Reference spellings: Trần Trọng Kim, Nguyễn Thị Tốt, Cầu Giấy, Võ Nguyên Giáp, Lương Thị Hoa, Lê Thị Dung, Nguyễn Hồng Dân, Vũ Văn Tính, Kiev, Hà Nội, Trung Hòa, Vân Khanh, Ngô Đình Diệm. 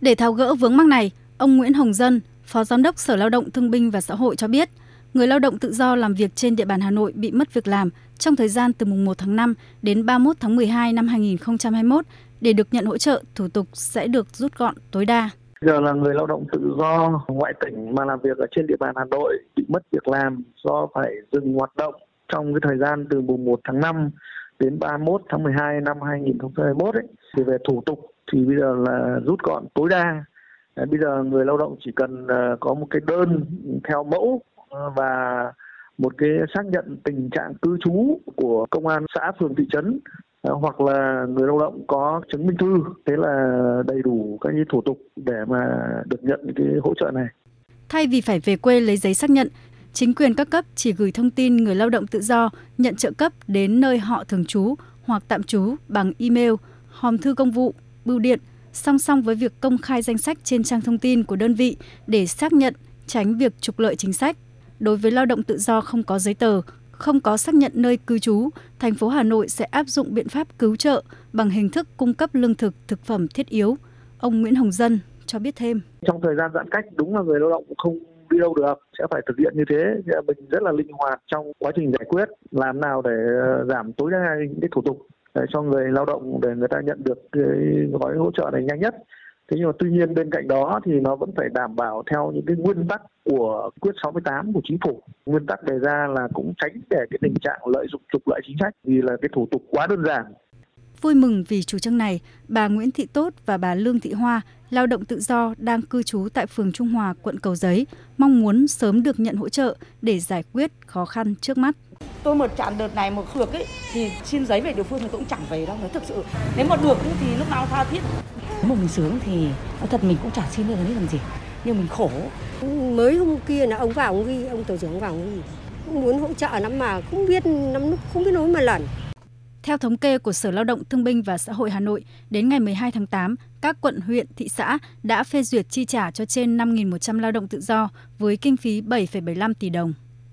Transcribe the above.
Để tháo gỡ vướng mắc này, ông Nguyễn Hồng Dân, Phó Giám đốc Sở Lao động Thương binh và Xã hội cho biết, người lao động tự do làm việc trên địa bàn Hà Nội bị mất việc làm trong thời gian từ mùng 1 tháng 5 đến 31 tháng 12 năm 2021 để được nhận hỗ trợ, thủ tục sẽ được rút gọn tối đa. Giờ là người lao động tự do ngoại tỉnh mà làm việc ở trên địa bàn Hà Nội bị mất việc làm do phải dừng hoạt động trong cái thời gian từ mùng 1 tháng 5 đến 31 tháng 12 năm 2021 ấy, thì về thủ tục thì bây giờ là rút gọn tối đa. Bây giờ người lao động chỉ cần có một cái đơn theo mẫu và một cái xác nhận tình trạng cư trú của công an xã, phường, thị trấn hoặc là người lao động có chứng minh thư. Thế là đầy đủ các thủ tục để mà được nhận cái hỗ trợ này. Thay vì phải về quê lấy giấy xác nhận, chính quyền các cấp chỉ gửi thông tin người lao động tự do nhận trợ cấp đến nơi họ thường trú hoặc tạm trú bằng email, hòm thư công vụ, bưu điện, song song với việc công khai danh sách trên trang thông tin của đơn vị để xác nhận, tránh việc trục lợi chính sách. Đối với lao động tự do không có giấy tờ, không có xác nhận nơi cư trú, thành phố Hà Nội sẽ áp dụng biện pháp cứu trợ bằng hình thức cung cấp lương thực, thực phẩm thiết yếu. Ông Nguyễn Hồng Dân cho biết thêm. Trong thời gian giãn cách, đúng là người lao động không đi đâu được, sẽ phải thực hiện như thế. Mình rất là linh hoạt trong quá trình giải quyết, làm nào để giảm tối đa những cái thủ tục để cho người lao động, để người ta nhận được cái gói hỗ trợ này nhanh nhất. Thế nhưng mà tuy nhiên bên cạnh đó thì nó vẫn phải đảm bảo theo những cái nguyên tắc của quyết 68 của chính phủ. Nguyên tắc đề ra là cũng tránh để cái tình trạng lợi dụng trục lợi chính sách vì là cái thủ tục quá đơn giản. Vui mừng vì chủ trương này, bà Nguyễn Thị Tốt và bà Lương Thị Hoa, lao động tự do đang cư trú tại phường Trung Hòa, quận Cầu Giấy, mong muốn sớm được nhận hỗ trợ để giải quyết khó khăn trước mắt. Tôi một chặn đợt này một được ấy, thì xin giấy về địa phương thì cũng chẳng về đâu, nói thực sự. Nếu mà được thì lúc nào tha thiết. Nếu mà mình sướng thì thật mình cũng chả xin được cái làm gì, nhưng mình khổ. Mới hôm kia là ông vào ông ghi, ông tổ trưởng vào ông ghi. Cũng muốn hỗ trợ lắm mà cũng biết lắm, không biết nói mà lần. Theo thống kê của Sở Lao động Thương binh và Xã hội Hà Nội, đến ngày 12 tháng 8, các quận, huyện, thị xã đã phê duyệt chi trả cho trên 5.100 lao động tự do với kinh phí 7,75 tỷ đồng.